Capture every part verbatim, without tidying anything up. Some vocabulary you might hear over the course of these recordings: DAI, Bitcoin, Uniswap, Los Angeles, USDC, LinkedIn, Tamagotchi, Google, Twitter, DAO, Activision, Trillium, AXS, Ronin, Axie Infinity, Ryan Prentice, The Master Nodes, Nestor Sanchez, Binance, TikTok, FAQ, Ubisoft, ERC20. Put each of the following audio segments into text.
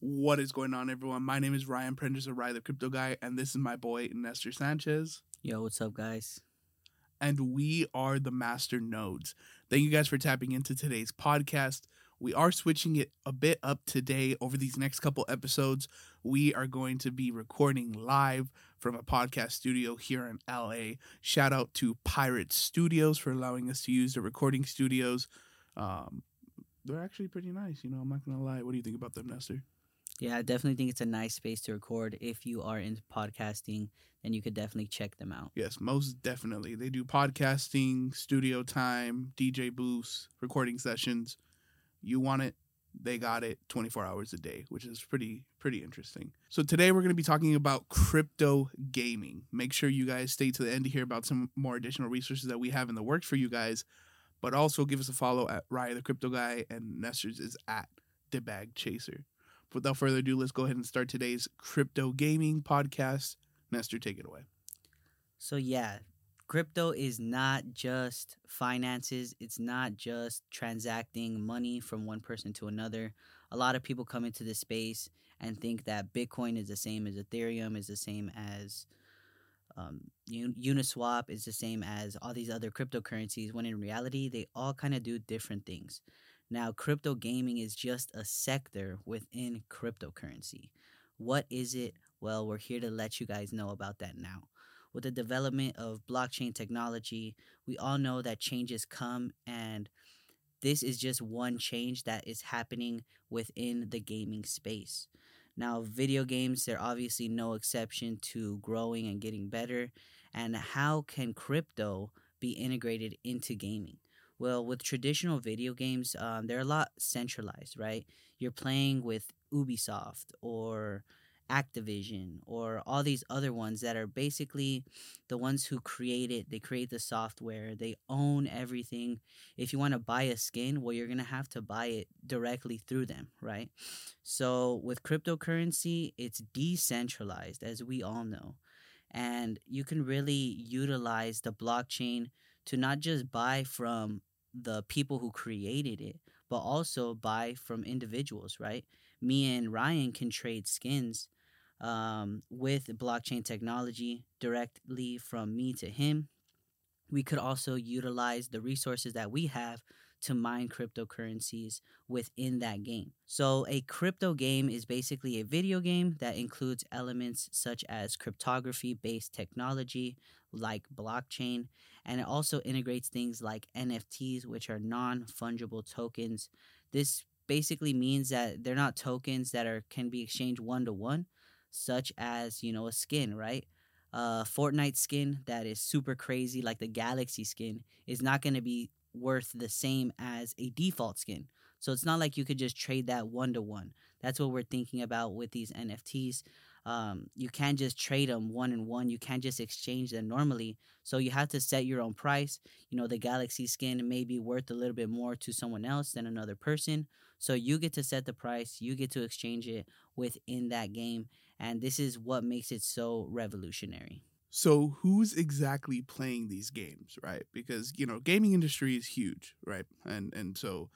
What is going on, everyone? My name is Ryan Prentice of Ryan the Crypto Guy, and this is my boy Nestor Sanchez. Yo, what's up, guys? And we are the Master Nodes. Thank you guys for tapping into today's podcast. We are switching it a bit up today. Over these next couple episodes, we are going to be recording live from a podcast studio here in L A. Shout out to Pirate Studios for allowing us to use their recording studios. Um, they're actually pretty nice, you know, I'm not going to lie. What do you think about them, Nestor? Yeah, I definitely think it's a nice space to record. If you are into podcasting, then you could definitely check them out. Yes, most definitely. They do podcasting, studio time, D J booths, recording sessions. You want it, they got it twenty-four hours a day, which is pretty, pretty interesting. So today we're going to be talking about crypto gaming. Make sure you guys stay to the end to hear about some more additional resources that we have in the works for you guys. But also give us a follow at Ryan the Crypto Guy, and Nestor's is at The Bag Chaser. Without further ado, let's go ahead and start today's crypto gaming podcast. Nestor, take it away. So yeah, crypto is not just finances. It's not just transacting money from one person to another. A lot of people come into this space and think that Bitcoin is the same as Ethereum, is the same as um, Uniswap, is the same as all these other cryptocurrencies, when in reality, they all kind of do different things. Now, crypto gaming is just a sector within cryptocurrency. What is it? Well, we're here to let you guys know about that now. With the development of blockchain technology, we all know that changes come, and this is just one change that is happening within the gaming space. Now, video games, they're obviously no exception to growing and getting better. And how can crypto be integrated into gaming? Well, with traditional video games, um, they're a lot centralized, right? You're playing with Ubisoft or Activision or all these other ones that are basically the ones who create it. They create the software. They own everything. If you want to buy a skin, well, you're going to have to buy it directly through them, right? So with cryptocurrency, it's decentralized, as we all know. And you can really utilize the blockchain to not just buy from the people who created it, but also buy from individuals, right? Me and Ryan can trade skins um, with blockchain technology directly from me to him. We could also utilize the resources that we have to mine cryptocurrencies within that game. So a crypto game is basically a video game that includes elements such as cryptography-based technology like blockchain, and it also integrates things like N F Ts, which are non-fungible tokens. This basically means that they're not tokens that are can be exchanged one-to-one, such as, you know, a skin, right? A Fortnite skin that is super crazy, like the Galaxy skin, is not going to be worth the same as a default skin. So it's not like you could just trade that one-to-one. That's what we're thinking about with these N F Ts. Um, you can't just trade them one-on-one. You can't just exchange them normally. So you have to set your own price. You know, the Galaxy skin may be worth a little bit more to someone else than another person. So you get to set the price. You get to exchange it within that game. And this is what makes it so revolutionary. So who's exactly playing these games, right? Because, you know, gaming industry is huge, right? And and so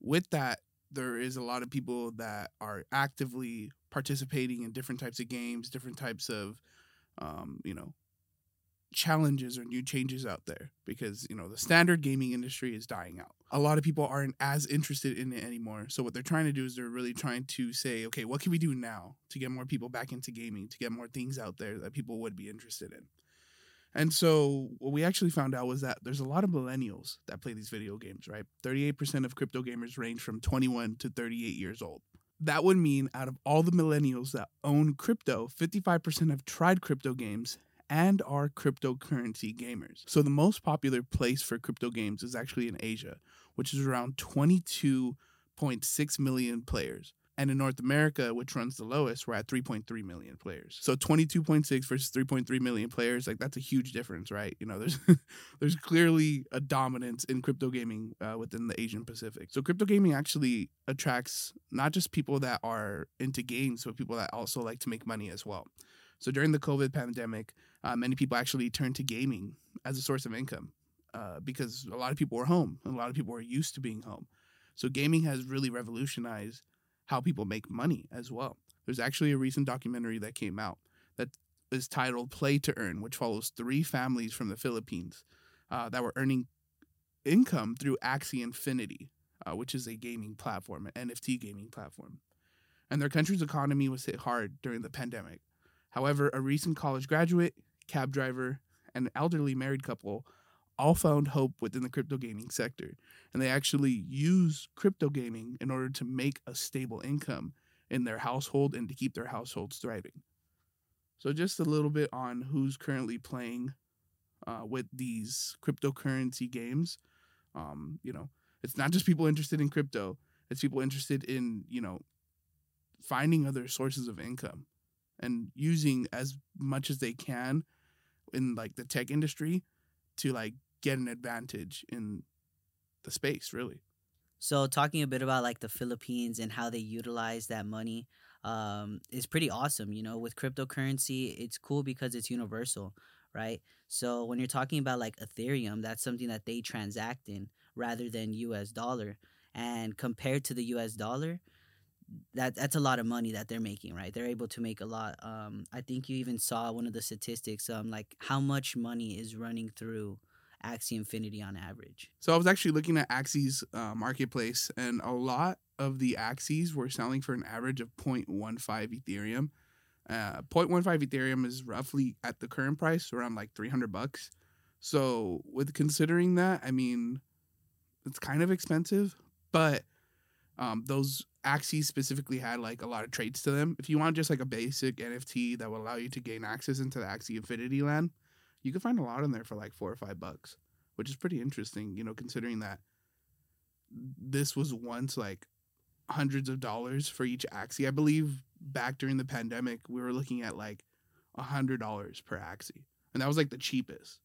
with that, there is a lot of people that are actively participating in different types of games, different types of, um, you know, challenges or new changes out there because, you know, the standard gaming industry is dying out. A lot of people aren't as interested in it anymore. So what they're trying to do is they're really trying to say, okay, what can we do now to get more people back into gaming, to get more things out there that people would be interested in? And so what we actually found out was that there's a lot of millennials that play these video games, right? thirty-eight percent of crypto gamers range from twenty-one to thirty-eight years old. That would mean out of all the millennials that own crypto, fifty-five percent have tried crypto games and are cryptocurrency gamers. So the most popular place for crypto games is actually in Asia, which is around twenty-two point six million players. And in North America, which runs the lowest, we're at three point three million players. So twenty-two point six versus three point three million players, like that's a huge difference, right? You know, there's there's clearly a dominance in crypto gaming uh, within the Asian Pacific. So crypto gaming actually attracts not just people that are into games, but people that also like to make money as well. So during the COVID pandemic, uh, many people actually turned to gaming as a source of income uh, because a lot of people were home and a lot of people were used to being home. So gaming has really revolutionized how people make money as well. There's actually a recent documentary that came out that is titled Play to Earn, which follows three families from the Philippines uh, that were earning income through Axie Infinity, uh, which is a gaming platform, an N F T gaming platform. And their country's economy was hit hard during the pandemic. However, a recent college graduate, cab driver, and an elderly married couple all found hope within the crypto gaming sector, and they actually use crypto gaming in order to make a stable income in their household and to keep their households thriving. So just a little bit on who's currently playing uh, with these cryptocurrency games. Um, you know, it's not just people interested in crypto. It's people interested in, you know, finding other sources of income and using as much as they can in like the tech industry to like get an advantage in the space, really. So talking a bit about like the Philippines and how they utilize that money um, is pretty awesome. You know, with cryptocurrency, it's cool because it's universal, right? So when you're talking about like Ethereum, that's something that they transact in rather than U S dollar. And compared to the U S dollar, that that's a lot of money that they're making, right? They're able to make a lot. Um, I think you even saw one of the statistics, um, like how much money is running through Axie Infinity on average. So I was actually looking at Axie's uh, marketplace, and a lot of the Axies were selling for an average of zero point one five Ethereum. Uh, zero point one five Ethereum is roughly at the current price around like three hundred bucks. So with considering that, I mean, it's kind of expensive, but um, those Axie specifically had like a lot of traits to them. If you want just like a basic N F T that will allow you to gain access into the Axie Infinity land, you can find a lot in there for like four or five bucks, which is pretty interesting, you know, considering that this was once like hundreds of dollars for each Axie. I believe back during the pandemic, we were looking at like a hundred dollars per Axie, and that was like the cheapest.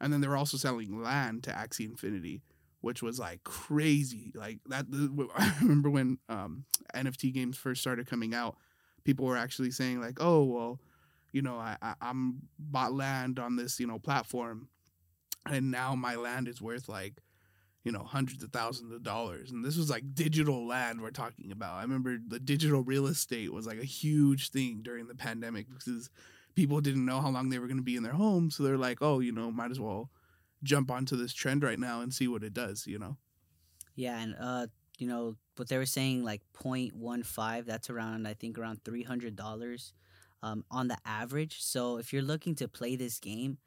And then they were also selling land to Axie Infinity, which was like crazy. Like that, I remember when um, N F T games first started coming out, people were actually saying like, "Oh, well, you know, I, I I'm bought land on this, you know, platform, and now my land is worth like, you know, hundreds of thousands of dollars." And this was like digital land we're talking about. I remember the digital real estate was like a huge thing during the pandemic because people didn't know how long they were going to be in their home, so they're like, "Oh, you know, might as well jump onto this trend right now and see what it does," you know? Yeah, and, uh, you know, what they were saying, like zero point one five, that's around, I think, around three hundred dollars um, on the average. So if you're looking to play this game,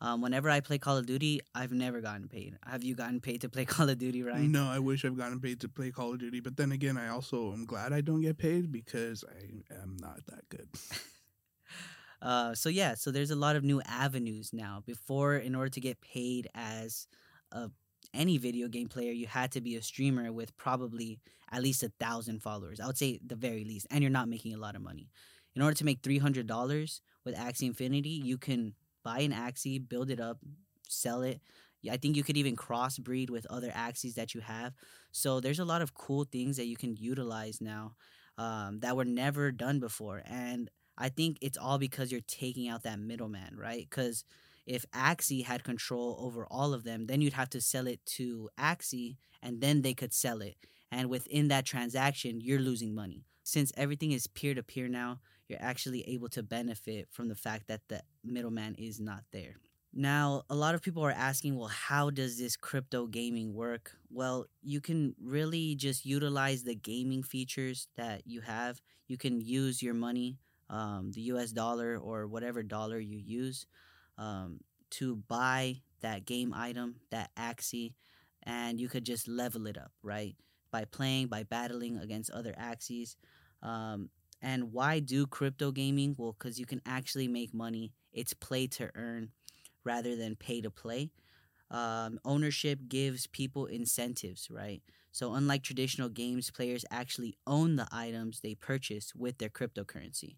um, whenever I play Call of Duty, I've never gotten paid. Have you gotten paid to play Call of Duty, Ryan? No, I wish I've gotten paid to play Call of Duty. But then again, I also am glad I don't get paid because I am not that good. Uh, so, yeah, so there's a lot of new avenues now. Before, in order to get paid as a, any video game player, you had to be a streamer with probably at least a thousand followers. I would say the very least. And you're not making a lot of money. In order to make three hundred dollars with Axie Infinity, you can buy an Axie, build it up, sell it. I think you could even crossbreed with other Axies that you have. So there's a lot of cool things that you can utilize now um, that were never done before. And I think it's all because you're taking out that middleman, right? Because if Axie had control over all of them, then you'd have to sell it to Axie, and then they could sell it. And within that transaction, you're losing money. Since everything is peer-to-peer now, you're actually able to benefit from the fact that the middleman is not there. Now, a lot of people are asking, well, how does this crypto gaming work? Well, you can really just utilize the gaming features that you have. You can use your money, Um, the U S dollar or whatever dollar you use um, to buy that game item, that Axie, and you could just level it up, right? By playing, by battling against other Axies. Um, and why do crypto gaming? Well, because you can actually make money. It's play to earn rather than pay to play. Um, ownership gives people incentives, right? So unlike traditional games, players actually own the items they purchase with their cryptocurrency.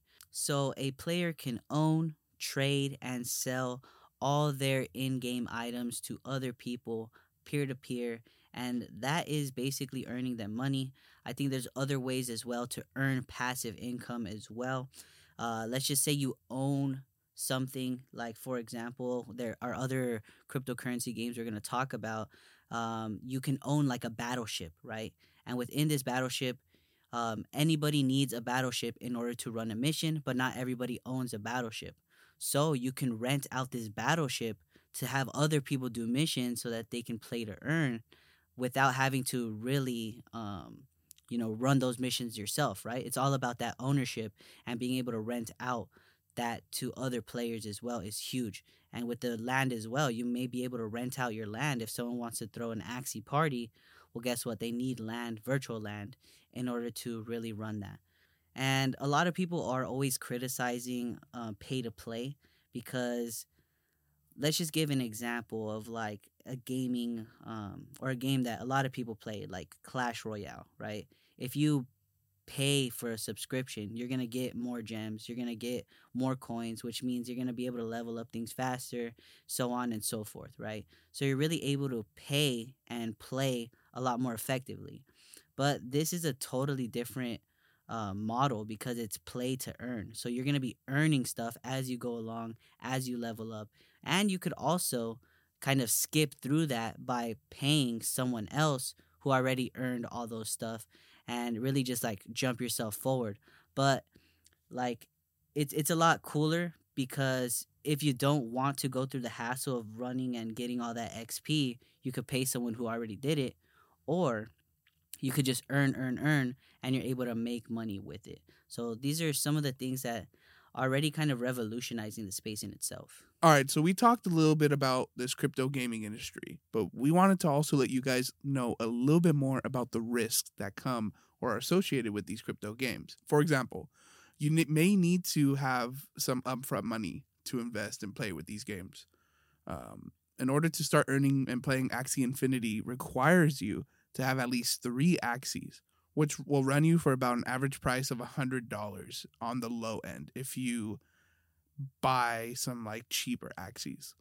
So a player can own, trade, and sell all their in-game items to other people peer-to-peer, and that is basically earning them money. I think there's other ways as well to earn passive income as well. Uh, let's just say you own something, like, for example, there are other cryptocurrency games we're going to talk about. Um, you can own like a battleship, right? And within this battleship, Um, anybody needs a battleship in order to run a mission, but not everybody owns a battleship. So you can rent out this battleship to have other people do missions so that they can play to earn without having to really, um, you know, run those missions yourself, right? It's all about that ownership, and being able to rent out that to other players as well is huge. And with the land as well, you may be able to rent out your land. If someone wants to throw an Axie party, well, guess what? They need land, virtual land, in order to really run that. And a lot of people are always criticizing uh, pay-to-play because let's just give an example of like a gaming um, or a game that a lot of people play, like Clash Royale, right? If you pay for a subscription, you're going to get more gems, you're going to get more coins, which means you're going to be able to level up things faster, so on and so forth, right? So you're really able to pay and play a lot more effectively. But this is a totally different Uh, model because it's play to earn. So you're going to be earning stuff as you go along, as you level up. And you could also kind of skip through that by paying someone else who already earned all those stuff and really just like jump yourself forward. But like it's it's a lot cooler because if you don't want to go through the hassle of running and getting all that X P, you could pay someone who already did it, or you could just earn, earn, earn, and you're able to make money with it. So these are some of the things that are already kind of revolutionizing the space in itself. All right, so we talked a little bit about this crypto gaming industry, but we wanted to also let you guys know a little bit more about the risks that come or are associated with these crypto games. For example, you may need to have some upfront money to invest and play with these games. Um, in order to start earning and playing, Axie Infinity requires you to have at least three Axies, which will run you for about an average price of one hundred dollars on the low end if you buy some like cheaper Axies.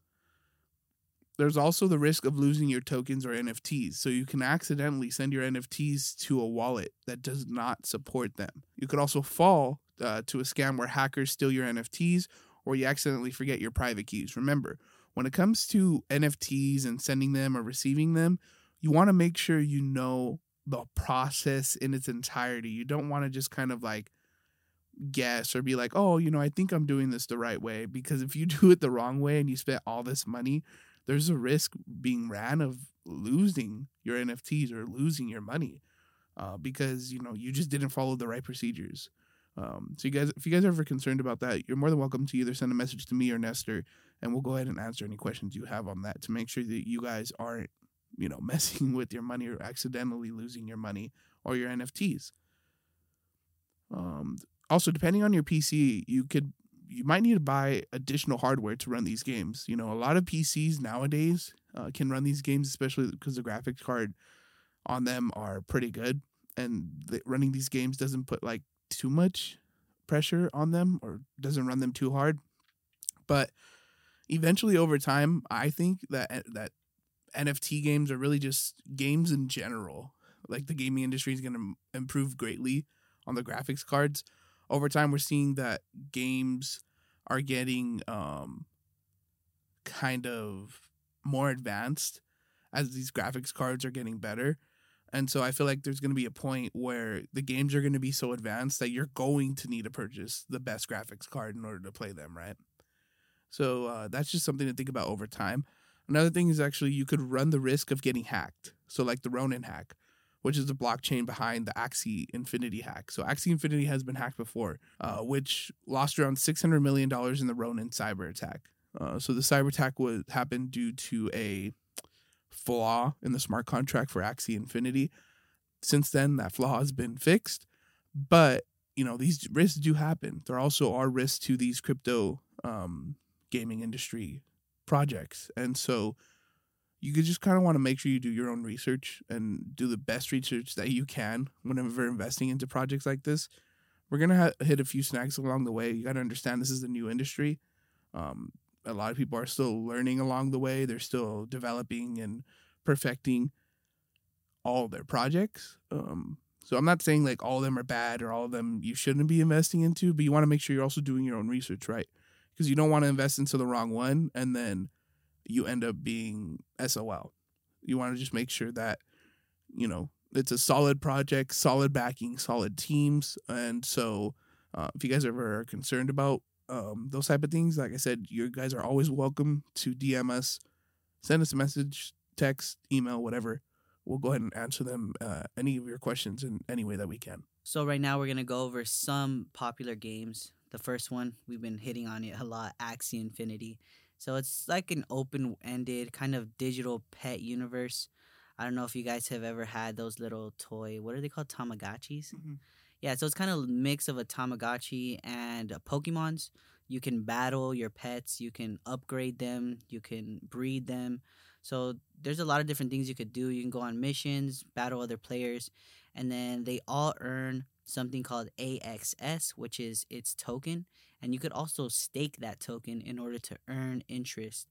There's also the risk of losing your tokens or N F Ts, so you can accidentally send your N F Ts to a wallet that does not support them. You could also fall uh, to a scam where hackers steal your N F Ts or you accidentally forget your private keys. Remember, when it comes to N F Ts and sending them or receiving them, you want to make sure you know the process in its entirety. You don't want to just kind of like guess or be like, oh, you know, I think I'm doing this the right way. Because if you do it the wrong way and you spend all this money, there's a risk being ran of losing your N F Ts or losing your money uh, because, you know, you just didn't follow the right procedures. Um, so you guys, if you guys are ever concerned about that, you're more than welcome to either send a message to me or Nestor, and we'll go ahead and answer any questions you have on that to make sure that you guys aren't, you know, messing with your money or accidentally losing your money or your N F Ts. Um, also, depending on your P C, you could you might need to buy additional hardware to run these games. You know, a lot of P Cs nowadays uh, can run these games, especially because the graphics card on them are pretty good, and the, running these games doesn't put like too much pressure on them or doesn't run them too hard. But eventually, over time, I think that that N F T games are really just games in general. Like the gaming industry is going to improve greatly on the graphics cards. Over time, we're seeing that games are getting um, kind of more advanced as these graphics cards are getting better. And so I feel like there's going to be a point where the games are going to be so advanced that you're going to need to purchase the best graphics card in order to play them, right? So uh, that's just something to think about over time. Another thing is actually you could run the risk of getting hacked. So like the Ronin hack, which is the blockchain behind the Axie Infinity hack. So Axie Infinity has been hacked before, uh, which lost around six hundred million dollars in the Ronin cyber attack. Uh, so the cyber attack was, happened due to a flaw in the smart contract for Axie Infinity. Since then, that flaw has been fixed. But, you know, these risks do happen. There also are risks to these crypto um, gaming industry projects, and so you could just kind of want to make sure you do your own research and do the best research that you can whenever investing into projects like this. We're gonna ha- hit a few snags along the way. You gotta understand this is a new industry. Um, a lot of people are still learning along the way. They're still developing and perfecting all their projects. Um, so I'm not saying like all of them are bad or all of them you shouldn't be investing into, but you want to make sure you're also doing your own research, right? Because you don't want to invest into the wrong one and then you end up being S O L. You want to just make sure that, you know, it's a solid project, solid backing, solid teams. And so uh, if you guys ever are concerned about um, those type of things, like I said, you guys are always welcome to D M us, send us a message, text, email, whatever. We'll go ahead and answer them, uh, any of your questions in any way that we can. So right now we're going to go over some popular games. The first one, we've been hitting on it a lot, Axie Infinity. So it's like an open-ended kind of digital pet universe. I don't know if you guys have ever had those little toy, what are they called, Tamagotchis? Mm-hmm. Yeah, so it's kind of a mix of a Tamagotchi and a Pokemons. You can battle your pets. You can upgrade them. You can breed them. So there's a lot of different things you could do. You can go on missions, battle other players, and then they all earn something called A X S, which is its token. And you could also stake that token in order to earn interest.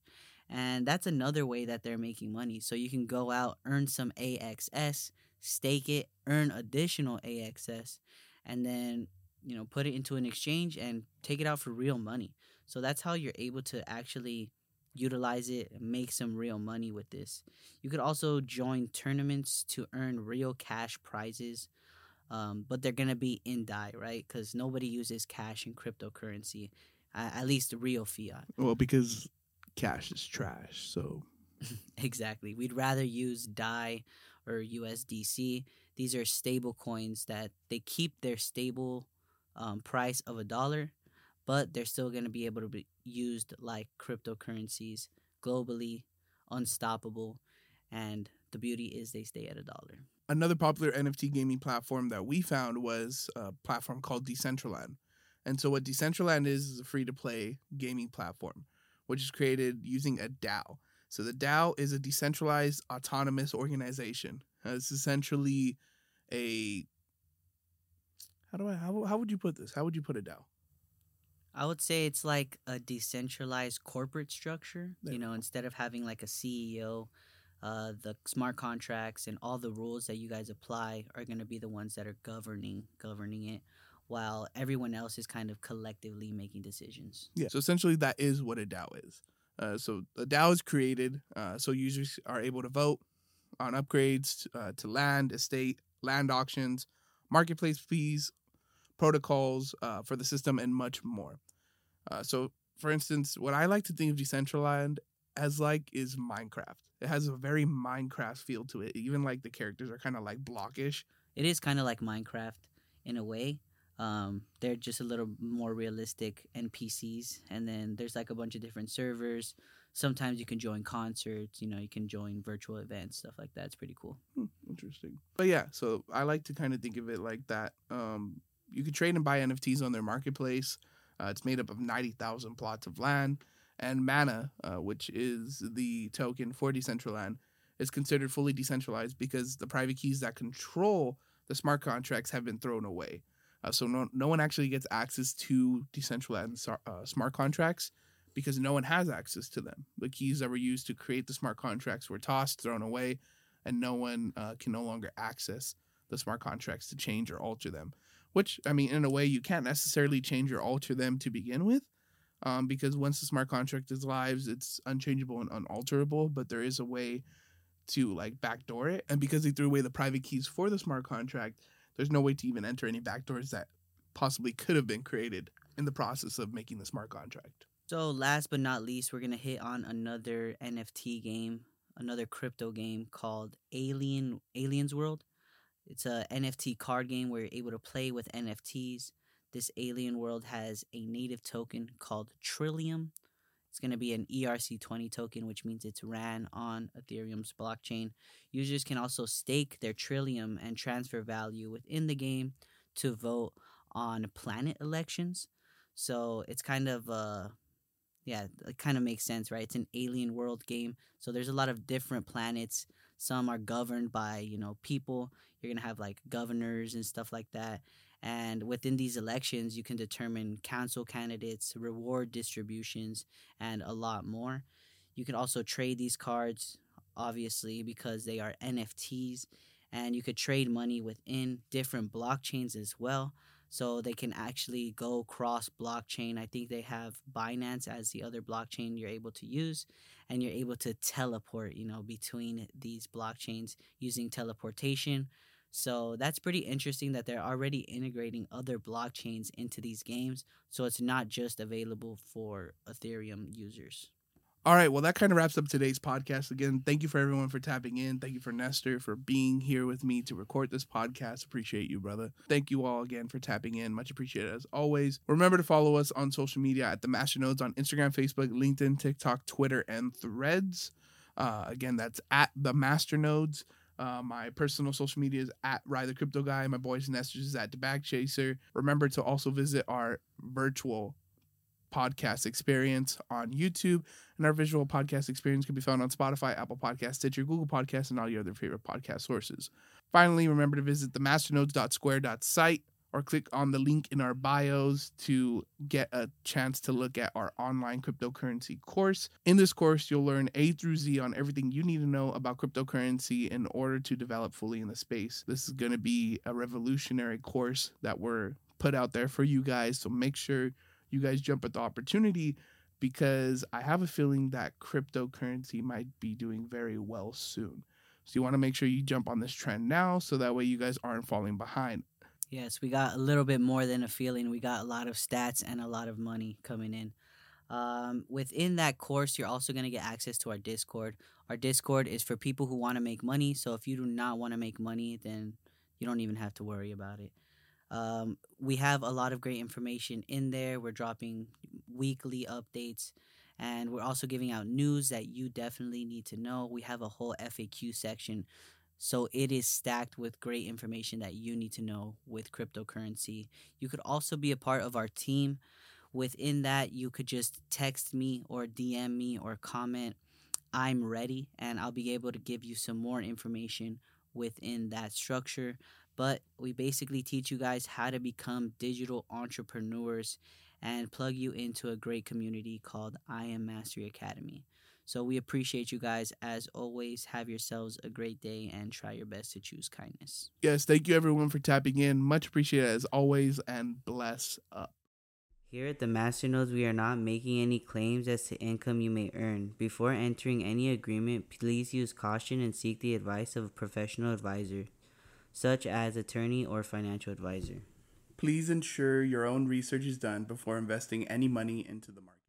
And that's another way that they're making money. So you can go out, earn some A X S, stake it, earn additional A X S, and then, you know, put it into an exchange and take it out for real money. So that's how you're able to actually utilize it and make some real money with this. You could also join tournaments to earn real cash prizes, um, but they're going to be in D A I, right? Because nobody uses cash in cryptocurrency, at least the real fiat. Well, because cash is trash, so. Exactly. We'd rather use D A I or U S D C. These are stable coins that they keep their stable um, price of a dollar, but they're still going to be able to be used like cryptocurrencies, globally, unstoppable, and the beauty is they stay at a dollar. Another popular N F T gaming platform that we found was a platform called Decentraland. And so what Decentraland is is a free-to-play gaming platform, which is created using a DAO. So the DAO is a decentralized autonomous organization. Uh, it's essentially a how do I how how would you put this? How would you put a DAO? I would say it's like a decentralized corporate structure. There. You know, instead of having like a C E O, uh, the smart contracts and all the rules that you guys apply are going to be the ones that are governing governing it, while everyone else is kind of collectively making decisions. Yeah. So essentially, that is what a DAO is. Uh, so a DAO is created uh, so users are able to vote on upgrades uh, to land, estate, land auctions, marketplace fees, protocols uh, for the system, and much more. Uh, so, for instance, what I like to think of Decentraland as like is Minecraft. It has a very Minecraft feel to it. Even like the characters are kind of like blockish. It is kind of like Minecraft in a way. Um, they're just a little more realistic N P Cs. And then there's like a bunch of different servers. Sometimes you can join concerts, you know, you can join virtual events, stuff like that. It's pretty cool. Hmm, interesting. But yeah, so I like to kind of think of it like that. Um, you can trade and buy N F Ts on their marketplace. Uh, it's made up of ninety thousand plots of land. And mana, uh, which is the token for Decentraland, is considered fully decentralized because the private keys that control the smart contracts have been thrown away. Uh, so no no one actually gets access to Decentraland uh, smart contracts because no one has access to them. The keys that were used to create the smart contracts were tossed, thrown away, and no one uh, can no longer access the smart contracts to change or alter them. Which, I mean, in a way, you can't necessarily change or alter them to begin with um, because once the smart contract is live, it's unchangeable and unalterable, but there is a way to, like, backdoor it. And because they threw away the private keys for the smart contract, there's no way to even enter any backdoors that possibly could have been created in the process of making the smart contract. So last but not least, we're going to hit on another N F T game, another crypto game called Alien Aliens World. It's a N F T card game where you're able to play with N F Ts. This Alien World has a native token called Trillium. It's going to be an E R C twenty token, which means it's ran on Ethereum's blockchain. Users can also stake their Trillium and transfer value within the game to vote on planet elections. So it's kind of, uh, yeah, it kind of makes sense, right? It's an alien world game. So there's a lot of different planets. Some are governed by, you know, people. You're going to have like governors and stuff like that. And within these elections, you can determine council candidates, reward distributions, and a lot more. You can also trade these cards, obviously, because they are N F Ts. And you could trade money within different blockchains as well. So they can actually go cross-blockchain. I think they have Binance as the other blockchain you're able to use. And you're able to teleport, you know, between these blockchains using teleportation. So that's pretty interesting that they're already integrating other blockchains into these games. So it's not just available for Ethereum users. All right. Well, that kind of wraps up today's podcast. Again, thank you for everyone for tapping in. Thank you for Nestor for being here with me to record this podcast. Appreciate you, brother. Thank you all again for tapping in. Much appreciated as always. Remember to follow us on social media at The Master Nodes on Instagram, Facebook, LinkedIn, TikTok, Twitter, and Threads. Uh, again, that's at The Master Nodes. Uh, my personal social media is at Rye the Crypto Guy. My boy's Nestor is at The Bag Chaser. Remember to also visit our virtual podcast experience on YouTube, and our visual podcast experience can be found on Spotify, Apple Podcasts, Stitcher, Google Podcasts, and all your other favorite podcast sources. Finally, remember to visit the master nodes dot square dot site or click on the link in our bios to get a chance to look at our online cryptocurrency course. In this course, you'll learn A through Z on everything you need to know about cryptocurrency in order to develop fully in the space. This is going to be a revolutionary course that we're put out there for you guys, so make sure you guys jump at the opportunity, because I have a feeling that cryptocurrency might be doing very well soon. So you want to make sure you jump on this trend now, so that way you guys aren't falling behind. Yes, we got a little bit more than a feeling. We got a lot of stats and a lot of money coming in. Um, within that course, you're also going to get access to our Discord. Our Discord is for people who want to make money. So if you do not want to make money, then you don't even have to worry about it. Um, we have a lot of great information in there. We're dropping weekly updates, and we're also giving out news that you definitely need to know. We have a whole F A Q section, so it is stacked with great information that you need to know with cryptocurrency. You could also be a part of our team. Within that, you could just text me or D M me or comment, "I'm ready," and I'll be able to give you some more information within that structure. But we basically teach you guys how to become digital entrepreneurs and plug you into a great community called I Am Mastery Academy. So we appreciate you guys. As always, have yourselves a great day and try your best to choose kindness. Yes, thank you everyone for tapping in. Much appreciated as always, and bless up. Here at The Master Nodes, we are not making any claims as to income you may earn. Before entering any agreement, please use caution and seek the advice of a professional advisor, such as attorney or financial advisor. Please ensure your own research is done before investing any money into the market.